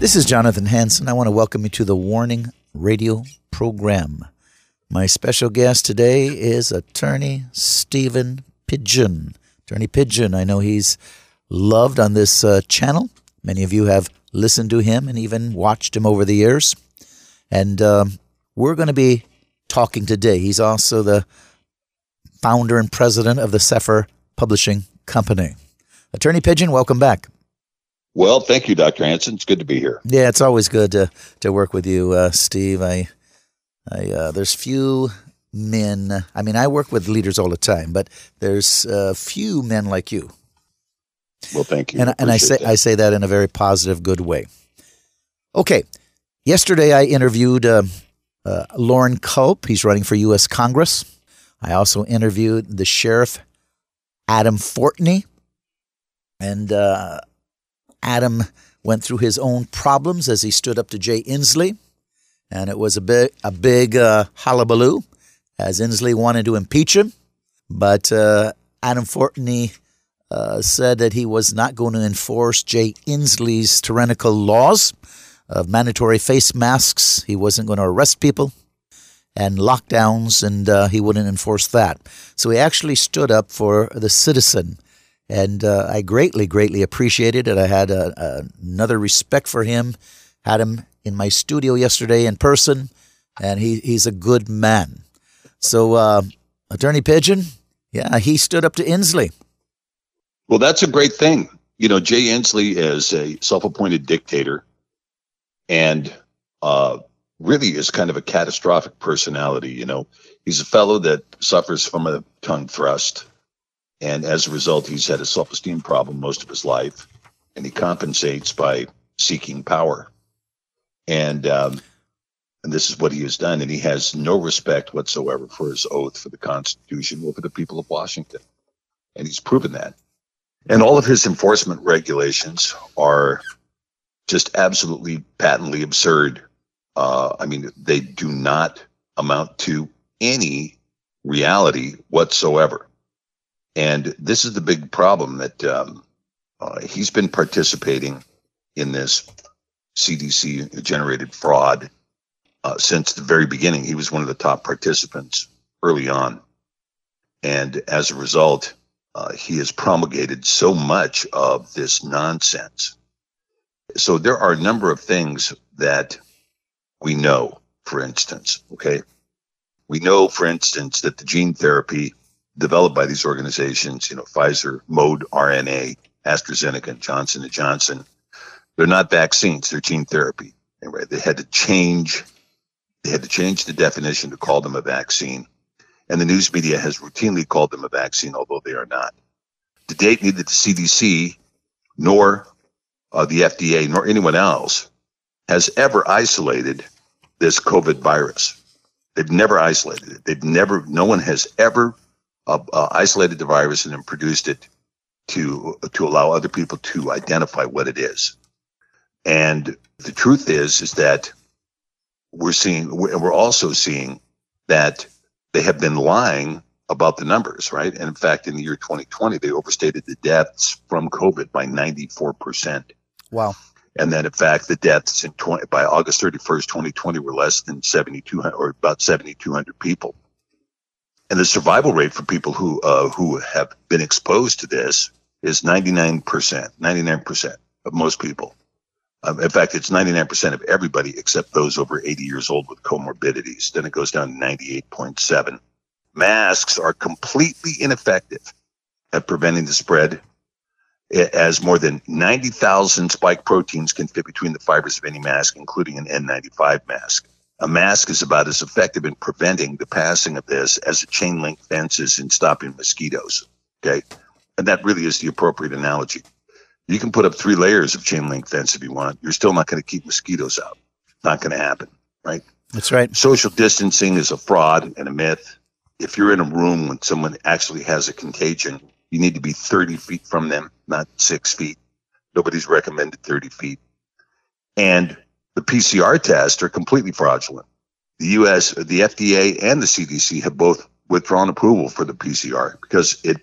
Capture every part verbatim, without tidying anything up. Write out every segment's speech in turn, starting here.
This is Jonathan Hansen. I want to welcome you to the Warning Radio program. My special guest today is attorney Stephen Pidgeon. Attorney Pidgeon, I know he's loved on this uh, channel. Many of you have listened to him and even watched him over the years. And um, we're going to be talking today. He's also the founder and president of the Sefer Publishing Company. Attorney Pidgeon, welcome back. Well, thank you, Doctor Hansen. It's good to be here. Yeah, it's always good to to work with you, uh, Steve. I, I uh, there's few men. I mean, I work with leaders all the time, but there's uh, few men like you. Well, thank you. And, and I say that. I say that in a very positive, good way. Okay. Yesterday, I interviewed uh, uh, Loren Culp. He's running for U S Congress. I also interviewed the sheriff, Adam Fortney. And uh, Adam went through his own problems as he stood up to Jay Inslee. And it was a, bi- a big uh, hullabaloo, as Inslee wanted to impeach him. But uh, Adam Fortney Uh, said that he was not going to enforce Jay Inslee's tyrannical laws of mandatory face masks. He wasn't going to arrest people and lockdowns, and uh, he wouldn't enforce that. So he actually stood up for the citizen, and uh, I greatly, greatly appreciated it. I had a, a, another respect for him, had him in my studio yesterday in person, and he, he's a good man. So uh, Attorney Pidgeon, yeah, he stood up to Inslee. Well, that's a great thing. You know, Jay Inslee is a self-appointed dictator and uh, really is kind of a catastrophic personality. You know, he's a fellow that suffers from a tongue thrust. And as a result, he's had a self-esteem problem most of his life. And he compensates by seeking power. And, um, and this is what he has done. And he has no respect whatsoever for his oath, for the Constitution, or for the people of Washington. And he's proven that. And all of his enforcement regulations are just absolutely patently absurd. Uh, I mean, they do not amount to any reality whatsoever. And this is the big problem that um, uh, he's been participating in this C D C-generated fraud uh, since the very beginning. He was one of the top participants early on. And as a result, Uh, he has promulgated so much of this nonsense. So there are a number of things that we know, for instance, okay? We know, for instance, that the gene therapy developed by these organizations, you know, Pfizer, Mode R N A, AstraZeneca, and Johnson and Johnson, they're not vaccines, they're gene therapy. Anyway, they had to change, they had to change the definition to call them a vaccine. And the news media has routinely called them a vaccine, although they are not. To date, neither the C D C, nor uh, the F D A, nor anyone else has ever isolated this COVID virus. They've never isolated it. They've never, no one has ever uh, uh, isolated the virus and then produced it to to allow other people to identify what it is. And the truth is, is that we're seeing, we're also seeing that they have been lying about the numbers, right? And in fact, in the year twenty twenty, they overstated the deaths from COVID by ninety-four percent. Wow. And then in fact, the deaths in twenty by August thirty-first, twenty twenty were less than seventy-two hundred or about seventy-two hundred people. And the survival rate for people who uh, who have been exposed to this is ninety-nine percent, ninety-nine percent of most people. Um, in fact, it's ninety-nine percent of everybody except those over eighty years old with comorbidities. Then it goes down to ninety-eight point seven. Masks are completely ineffective at preventing the spread, as more than ninety thousand spike proteins can fit between the fibers of any mask, including an N ninety-five mask. A mask is about as effective in preventing the passing of this as a chain link fence is in stopping mosquitoes. Okay. And that really is the appropriate analogy. You can put up three layers of chain link fence if you want. You're still not going to keep mosquitoes out. Not going to happen. Right. That's right. Social distancing is a fraud and a myth. If you're in a room when someone actually has a contagion, you need to be thirty feet from them, not six feet. Nobody's recommended thirty feet. And the P C R tests are completely fraudulent. The U S, the F D A, and the C D C have both withdrawn approval for the P C R because it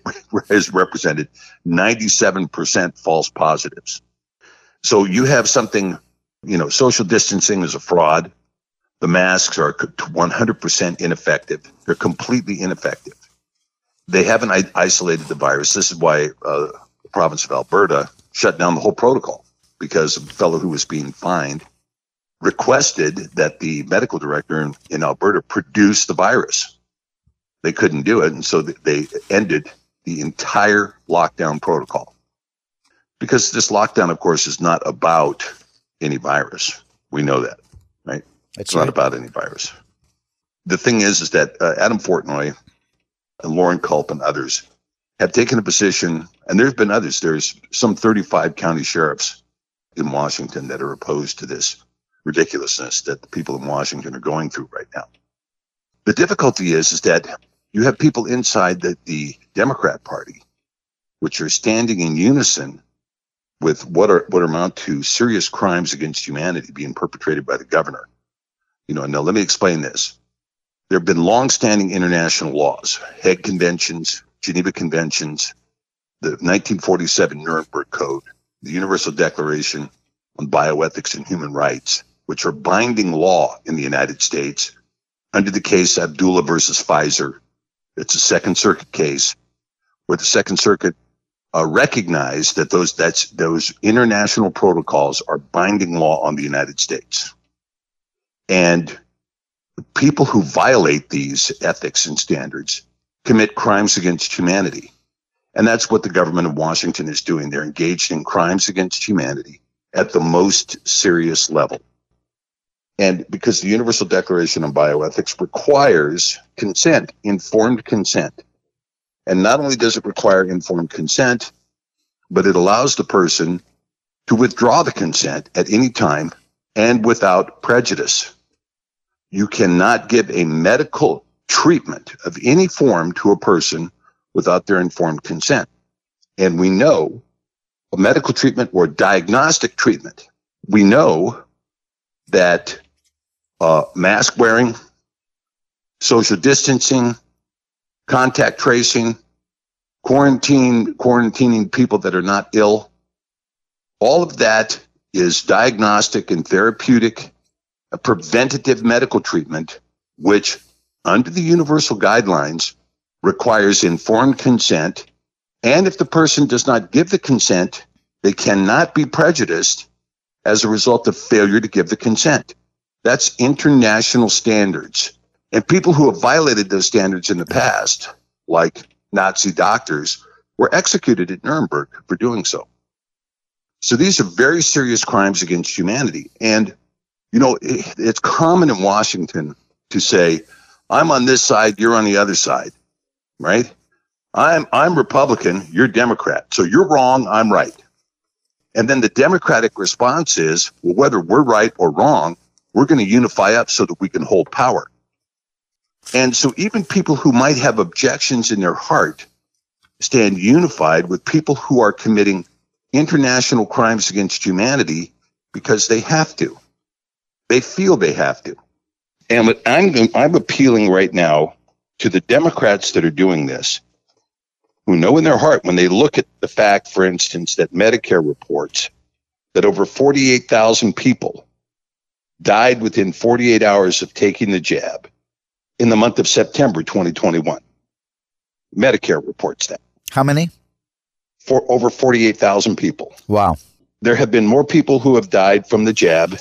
has represented ninety-seven percent false positives. So you have something, you know, social distancing is a fraud. The masks are one hundred percent ineffective. They're completely ineffective. They haven't i- isolated the virus. This is why uh, the province of Alberta shut down the whole protocol, because a fellow who was being fined requested that the medical director in, in Alberta produce the virus. They couldn't do it, and so th- they ended the entire lockdown protocol. Because this lockdown, of course, is not about any virus. We know that, right? That's it's right. Not about any virus. The thing is, is that uh, Adam Fortney and Loren Culp and others have taken a position, and there's been others. There's some thirty-five county sheriffs in Washington that are opposed to this ridiculousness that the people in Washington are going through right now. The difficulty is, is that you have people inside the, the Democrat Party, which are standing in unison with what are what amount to serious crimes against humanity being perpetrated by the governor. You know, now let me explain this. There have been longstanding international laws, Hague Conventions, Geneva Conventions, the nineteen forty-seven Nuremberg Code, the Universal Declaration on Bioethics and Human Rights, which are binding law in the United States under the case Abdullah v. Pfizer. It's a Second Circuit case where the Second Circuit uh, recognized that those that's those international protocols are binding law on the United States. And people who violate these ethics and standards commit crimes against humanity. And that's what the government of Washington is doing. They're engaged in crimes against humanity at the most serious level. And because the Universal Declaration on Bioethics requires consent, informed consent. And not only does it require informed consent, but it allows the person to withdraw the consent at any time and without prejudice. You cannot give a medical treatment of any form to a person without their informed consent. And we know a medical treatment or diagnostic treatment, we know that uh, mask wearing, social distancing, contact tracing, quarantine, quarantining people that are not ill, all of that is diagnostic and therapeutic a preventative medical treatment, which under the universal guidelines requires informed consent. And if the person does not give the consent, they cannot be prejudiced as a result of failure to give the consent. That's international standards. And people who have violated those standards in the past, like Nazi doctors, were executed at Nuremberg for doing so. So these are very serious crimes against humanity. And you know, it's common in Washington to say, I'm on this side, you're on the other side, right? I'm I'm Republican, you're Democrat. So you're wrong, I'm right. And then the Democratic response is, well, whether we're right or wrong, we're going to unify up so that we can hold power. And so even people who might have objections in their heart stand unified with people who are committing international crimes against humanity because they have to. They feel they have to. And what I'm doing, I'm appealing right now to the Democrats that are doing this, who know in their heart when they look at the fact, for instance, that Medicare reports that over forty-eight thousand people died within forty-eight hours of taking the jab in the month of September twenty twenty-one. Medicare reports that. How many? For over forty-eight thousand people. Wow. There have been more people who have died from the jab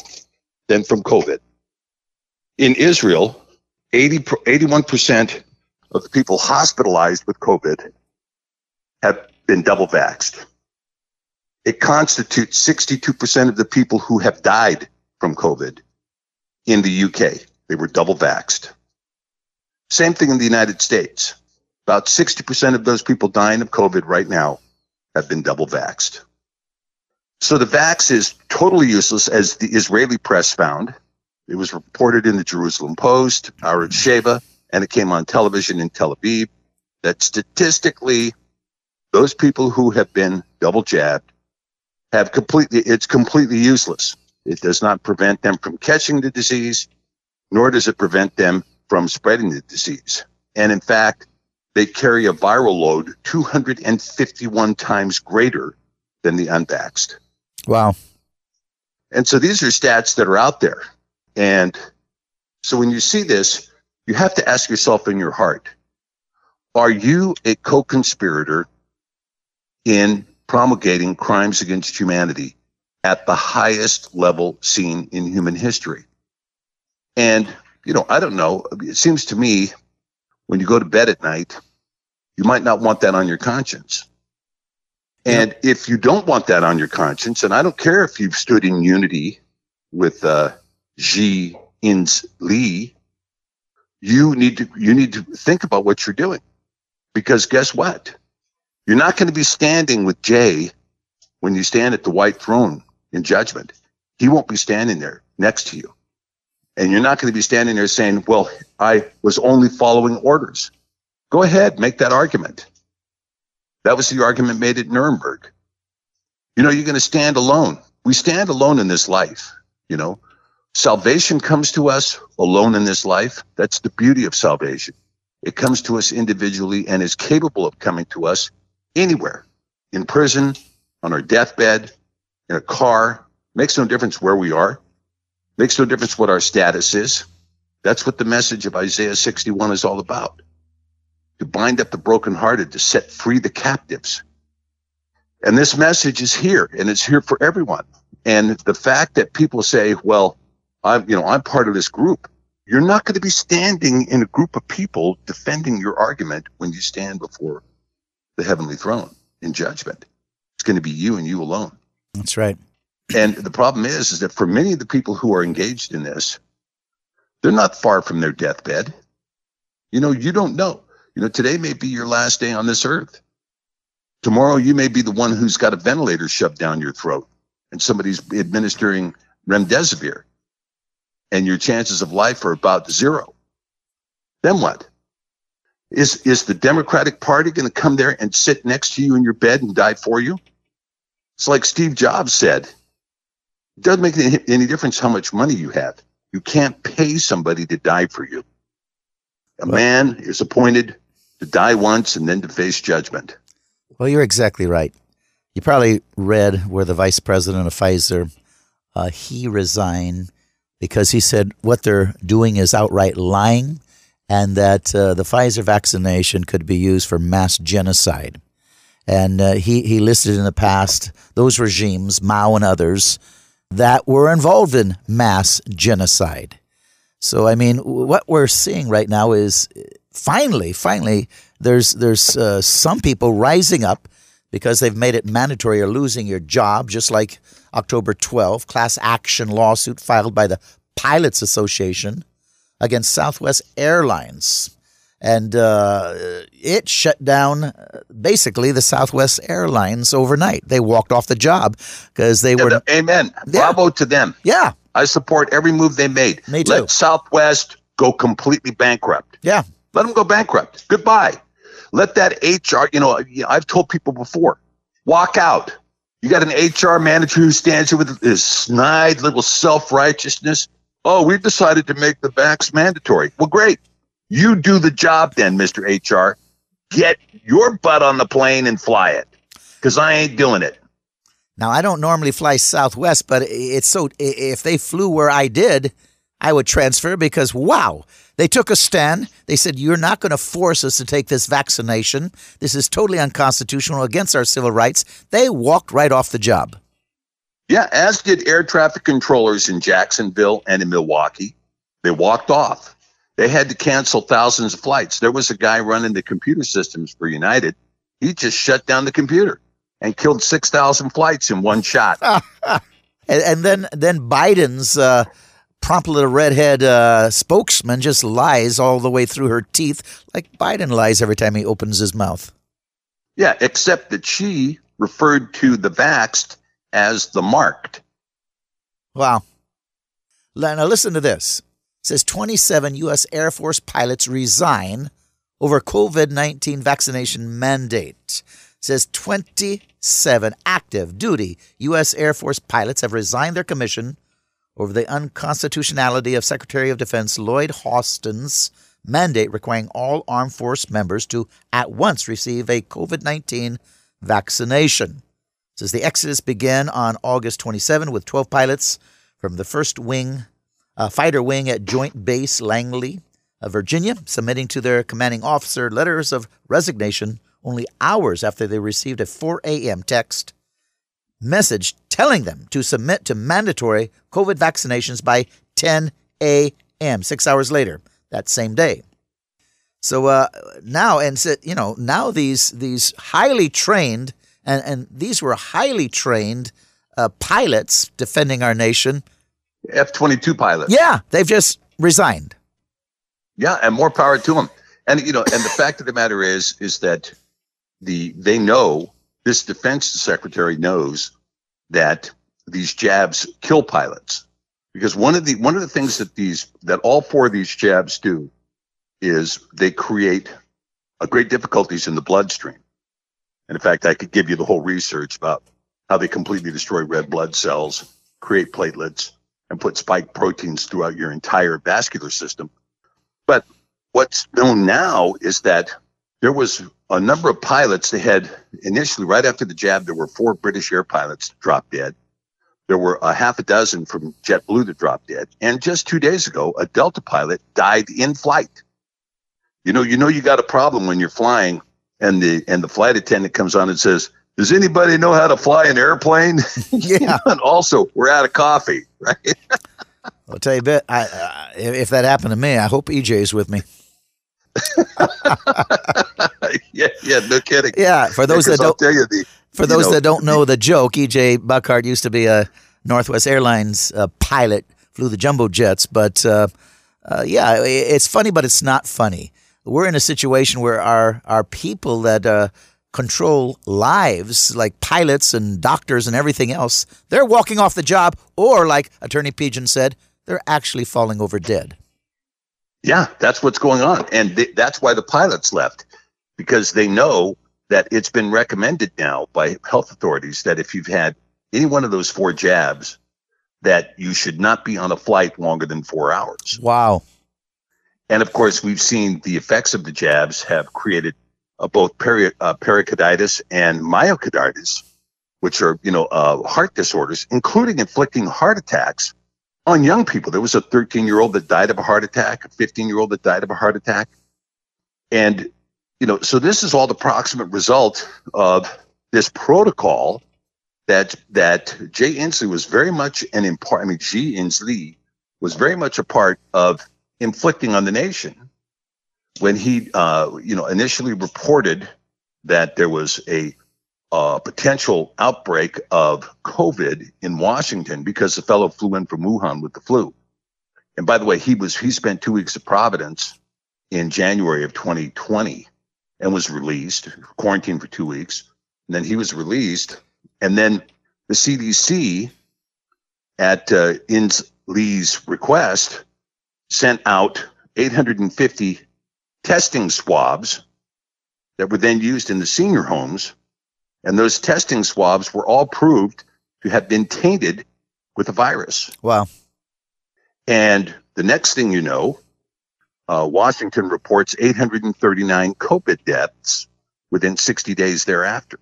than from COVID. In Israel, eighty, eighty-one percent of the people hospitalized with COVID have been double vaxxed. It constitutes sixty-two percent of the people who have died from COVID in the U K. They were double vaxxed. Same thing in the United States. About sixty percent of those people dying of COVID right now have been double vaxxed. So the vax is totally useless, as the Israeli press found. It was reported in the Jerusalem Post, Arutz Sheva, and it came on television in Tel Aviv, that statistically, those people who have been double jabbed have completely, it's completely useless. It does not prevent them from catching the disease, nor does it prevent them from spreading the disease. And in fact, they carry a viral load two hundred fifty-one times greater than the unvaxxed. Wow. And so these are stats that are out there. And so when you see this, you have to ask yourself in your heart, are you a co-conspirator in promulgating crimes against humanity at the highest level seen in human history? And, you know, I don't know. It seems to me when you go to bed at night, you might not want that on your conscience. And yeah. if you don't want that on your conscience, and I don't care if you've stood in unity with uh, Jay Inslee, you need to you need to think about what you're doing, because guess what? You're not going to be standing with Jay when you stand at the white throne in judgment. He won't be standing there next to you. And you're not going to be standing there saying, well, I was only following orders. Go ahead, make that argument. That was the argument made at Nuremberg. You know, you're going to stand alone. We stand alone in this life, you know. Salvation comes to us alone in this life. That's the beauty of salvation. It comes to us individually and is capable of coming to us anywhere, in prison, on our deathbed, in a car. Makes no difference where we are. Makes no difference what our status is. That's what the message of Isaiah sixty-one is all about. To bind up the brokenhearted, to set free the captives. And this message is here, and it's here for everyone. And the fact that people say, well, I'm, you know, I'm part of this group. You're not going to be standing in a group of people defending your argument when you stand before the heavenly throne in judgment. It's going to be you and you alone. That's right. And the problem is, is that for many of the people who are engaged in this, they're not far from their deathbed. You know, you don't know. You know, today may be your last day on this earth. Tomorrow, you may be the one who's got a ventilator shoved down your throat and somebody's administering remdesivir and your chances of life are about zero. Then what? Is, is the Democratic Party going to come there and sit next to you in your bed and die for you? It's like Steve Jobs said. It doesn't make any, any difference how much money you have. You can't pay somebody to die for you. A well, man is appointed to die once and then to face judgment. Well, you're exactly right. You probably read where the vice president of Pfizer, uh, he resigned because he said what they're doing is outright lying and that uh, the Pfizer vaccination could be used for mass genocide. And uh, he, he listed in the past those regimes, Mao and others, that were involved in mass genocide. So, I mean, what we're seeing right now is finally, finally, there's there's uh, some people rising up because they've made it mandatory or losing your job, just like October twelfth, class action lawsuit filed by the Pilots Association against Southwest Airlines. And uh, it shut down basically the Southwest Airlines overnight. They walked off the job because they yeah, were. The, amen. Yeah. Bravo to them. Yeah. I support every move they made. Me too. Let Southwest go completely bankrupt. Yeah. Let them go bankrupt. Goodbye. Let that H R, you know, I've told people before, walk out. You got an H R manager who stands here with his snide little self-righteousness. Oh, we've decided to make the vax mandatory. Well, great. You do the job then, Mister H R. Get your butt on the plane and fly it, because I ain't doing it. Now, I don't normally fly Southwest, but it's so if they flew where I did, I would transfer because, wow, they took a stand. They said, you're not going to force us to take this vaccination. This is totally unconstitutional, against our civil rights. They walked right off the job. Yeah, as did air traffic controllers in Jacksonville and in Milwaukee. They walked off. They had to cancel thousands of flights. There was a guy running the computer systems for United. He just shut down the computer and killed six thousand flights in one shot. and, and then then Biden's uh, prompt little redhead uh, spokesman just lies all the way through her teeth, like Biden lies every time he opens his mouth. Yeah, except that she referred to the vaxxed as the marked. Wow. Now listen to this. It says twenty-seven U S Air Force pilots resign over COVID nineteen vaccination mandate. It says twenty-seven active duty U S Air Force pilots have resigned their commission over the unconstitutionality of Secretary of Defense Lloyd Austin's mandate requiring all armed force members to at once receive a COVID nineteen vaccination. It says the exodus began on August twenty-seventh with twelve pilots from the first wing, uh, fighter wing at Joint Base Langley, uh, Virginia, submitting to their commanding officer letters of resignation only hours after they received a four a.m. text message telling them to submit to mandatory COVID vaccinations by ten a.m., six hours later that same day. So uh, now, and so, you know, now these these highly trained And, and these were highly trained uh, pilots defending our nation. F twenty-two pilots. Yeah, they've just resigned. Yeah, and more power to them. And you know, and the fact of the matter is, is that the they know, this defense secretary knows that these jabs kill pilots, because one of the one of the things that these that all four of these jabs do is they create a great difficulties in the bloodstream. And in fact, I could give you the whole research about how they completely destroy red blood cells, create platelets, and put spike proteins throughout your entire vascular system. But what's known now is that there was a number of pilots. They had initially, right after the jab, there were four British Air pilots that dropped dead. There were a half a dozen from JetBlue that dropped dead. And just two days ago, a Delta pilot died in flight. You know, you know you got a problem when you're flying, and the and the flight attendant comes on and says, does anybody know how to fly an airplane? Yeah. And also, we're out of coffee, right? I'll tell you a bit, I, uh, if that happened to me, I hope E J's with me. yeah, yeah, no kidding. Yeah, for those, yeah, that, don't, you the, for those you know, that don't know the joke, E J Buckhart used to be a Northwest Airlines uh, pilot, flew the jumbo jets. But, uh, uh, yeah, it, it's funny, but it's not funny. We're in a situation where our, our people that uh, control lives, like pilots and doctors and everything else, they're walking off the job, or like Attorney Pidgeon said, they're actually falling over dead. Yeah, that's what's going on. And th- that's why the pilots left, because they know that it's been recommended now by health authorities that if you've had any one of those four jabs, that you should not be on a flight longer than four hours. Wow. And, of course, we've seen the effects of the jabs have created uh, both peri- uh, pericarditis and myocarditis, which are, you know, uh, heart disorders, including inflicting heart attacks on young people. There was a thirteen-year-old that died of a heart attack, a fifteen-year-old that died of a heart attack. And, you know, so this is all the proximate result of this protocol that that Jay Inslee was very much an impar- I mean, Jay Inslee was very much a part of inflicting on the nation when he, uh, you know, initially reported that there was a uh, potential outbreak of COVID in Washington because the fellow flew in from Wuhan with the flu. And by the way, he was he spent two weeks at Providence in January of twenty twenty and was released, quarantined for two weeks. And then he was released. And then the C D C, at uh, Inslee's request, sent out eight hundred fifty testing swabs that were then used in the senior homes. And those testing swabs were all proved to have been tainted with the virus. Wow. And the next thing you know, uh, Washington reports eight hundred thirty-nine COVID deaths within sixty days thereafter.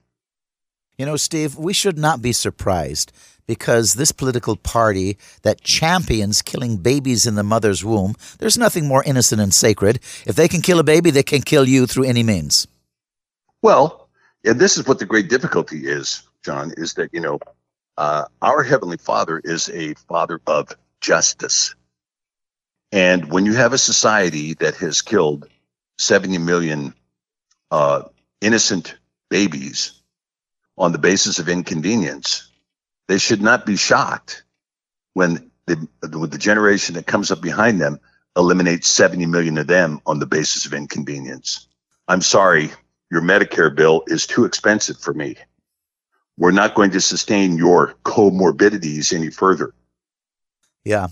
You know, Steve, we should not be surprised, because this political party that champions killing babies in the mother's womb, there's nothing more innocent and sacred. If they can kill a baby, they can kill you through any means. Well, and this is what the great difficulty is, John, is that, you know, uh, our Heavenly Father is a father of justice. And when you have a society that has killed seventy million uh, innocent babies on the basis of inconvenience, they should not be shocked when the, the generation that comes up behind them eliminates seventy million of them on the basis of inconvenience. I'm sorry, your Medicare bill is too expensive for me. We're not going to sustain your comorbidities any further. Yeah.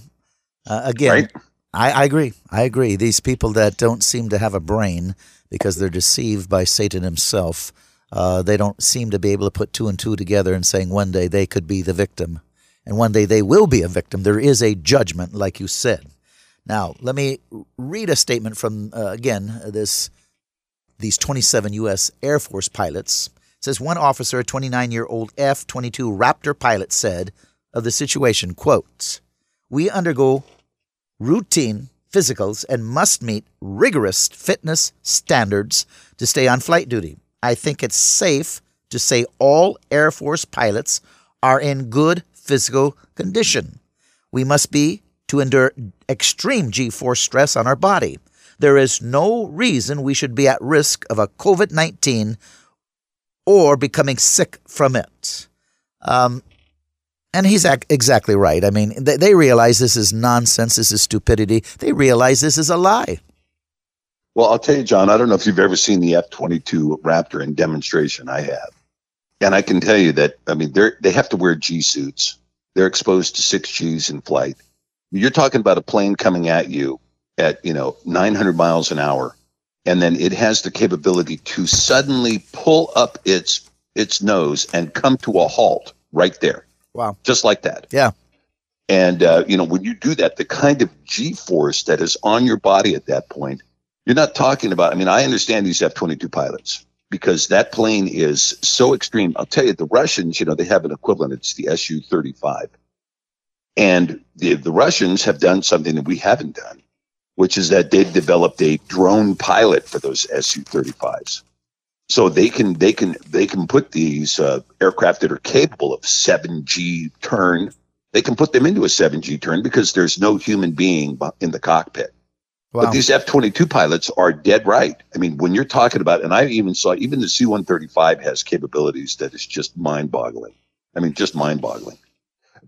Uh, again, right? I, I agree. I agree. These people that don't seem to have a brain because they're deceived by Satan himself, uh, they don't seem to be able to put two and two together and saying one day they could be the victim. And one day they will be a victim. There is a judgment, like you said. Now, let me read a statement from, uh, again, this these twenty-seven U S Air Force pilots. It says, one officer, a twenty-nine-year-old F twenty-two Raptor pilot, said of the situation, quote, "We undergo routine physicals and must meet rigorous fitness standards to stay on flight duty. I think it's safe to say all Air Force pilots are in good physical condition. We must be to endure extreme G-force stress on our body. There is no reason we should be at risk of a COVID nineteen or becoming sick from it." Um, And he's ac- exactly right. I mean, they, they realize this is nonsense. This is stupidity. They realize this is a lie. Well, I'll tell you, John, I don't know if you've ever seen the F twenty-two Raptor in demonstration. I have. And I can tell you that, I mean, they they have to wear G suits. They're exposed to six Gs in flight. You're talking about a plane coming at you at, you know, nine hundred miles an hour. And then it has the capability to suddenly pull up its its nose and come to a halt right there. Wow. Just like that. Yeah. And, uh, you know, when you do that, the kind of G-force that is on your body at that point, you're not talking about, I mean, I understand these F twenty-two pilots because that plane is so extreme. I'll tell you, the Russians, you know, they have an equivalent. It's the S U thirty-five. And the, the Russians have done something that we haven't done, which is that they've developed a drone pilot for those S U thirty-fives. So they can they can they can put these uh, aircraft that are capable of seven G turn. They can put them into a seven G turn because there's no human being in the cockpit. Wow. But these F twenty-two pilots are dead right. I mean, when you're talking about, and I even saw even the C one thirty-five has capabilities that is just mind-boggling. I mean, just mind-boggling.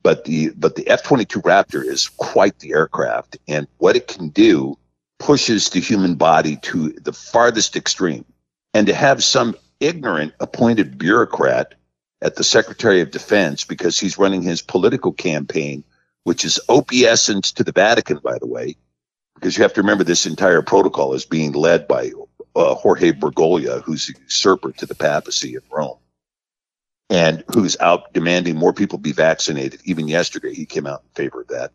But the but the F twenty-two Raptor is quite the aircraft, and what it can do pushes the human body to the farthest extreme. And to have some ignorant appointed bureaucrat at the Secretary of Defense, because he's running his political campaign, which is obeisance to the Vatican, by the way, because you have to remember this entire protocol is being led by uh, Jorge Bergoglio, who's a usurper to the papacy in Rome, and who's out demanding more people be vaccinated. Even yesterday, he came out in favor of that.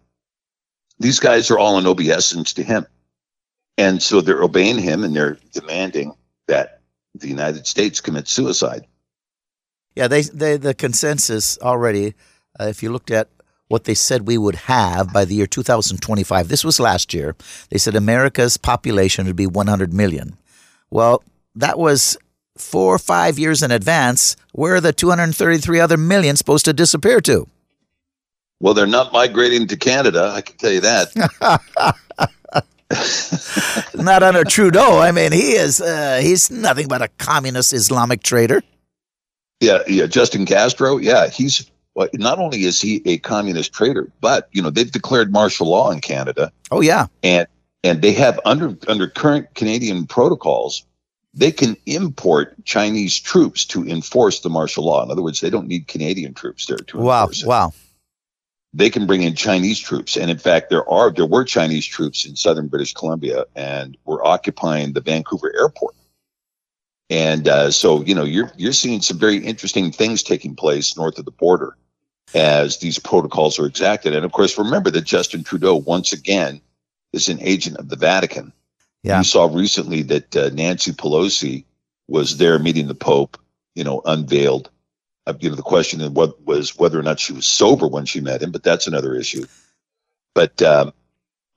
These guys are all in obeisance to him. And so they're obeying him and they're demanding that the United States commits suicide. Yeah, they, they the consensus already, uh, if you looked at what they said we would have by the year two thousand twenty-five, this was last year, they said America's population would be one hundred million. Well, that was four or five years in advance. Where are the two hundred thirty-three other million supposed to disappear to? Well, they're not migrating to Canada, I can tell you that. Not under Trudeau. I mean, he is uh, he's nothing but a communist Islamic traitor. Yeah, yeah, Justin Castro. Yeah, he's well, not only is he a communist traitor, but, you know, they've declared martial law in Canada. Oh, yeah. And and they have under under current Canadian protocols, they can import Chinese troops to enforce the martial law. In other words, they don't need Canadian troops there to wow, enforce it. Wow. Wow. They can bring in Chinese troops. And in fact, there are there were Chinese troops in southern British Columbia and were occupying the Vancouver airport. And uh, so, you know, you're you're seeing some very interesting things taking place north of the border as these protocols are exacted. And of course, remember that Justin Trudeau, once again, is an agent of the Vatican. Yeah. We saw recently that uh, Nancy Pelosi was there meeting the Pope, you know, unveiled. you know, the question of what was whether or not she was sober when she met him, but that's another issue. But um,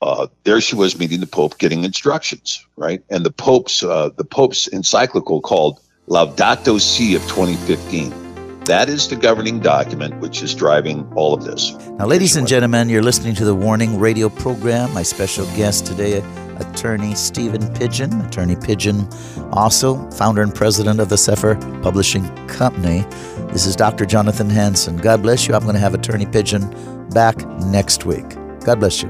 uh, there she was meeting the Pope, getting instructions, right? And the Pope's uh, the Pope's encyclical called Laudato Si of twenty fifteen. That is the governing document which is driving all of this. Now, ladies and gentlemen, you're listening to the Warning Radio program. My special guest today, attorney Stephen Pidgeon. Attorney Pidgeon, also founder and president of the Sefer Publishing Company. This is Doctor Jonathan Hansen. God bless you. I'm going to have Attorney Pidgeon back next week. God bless you.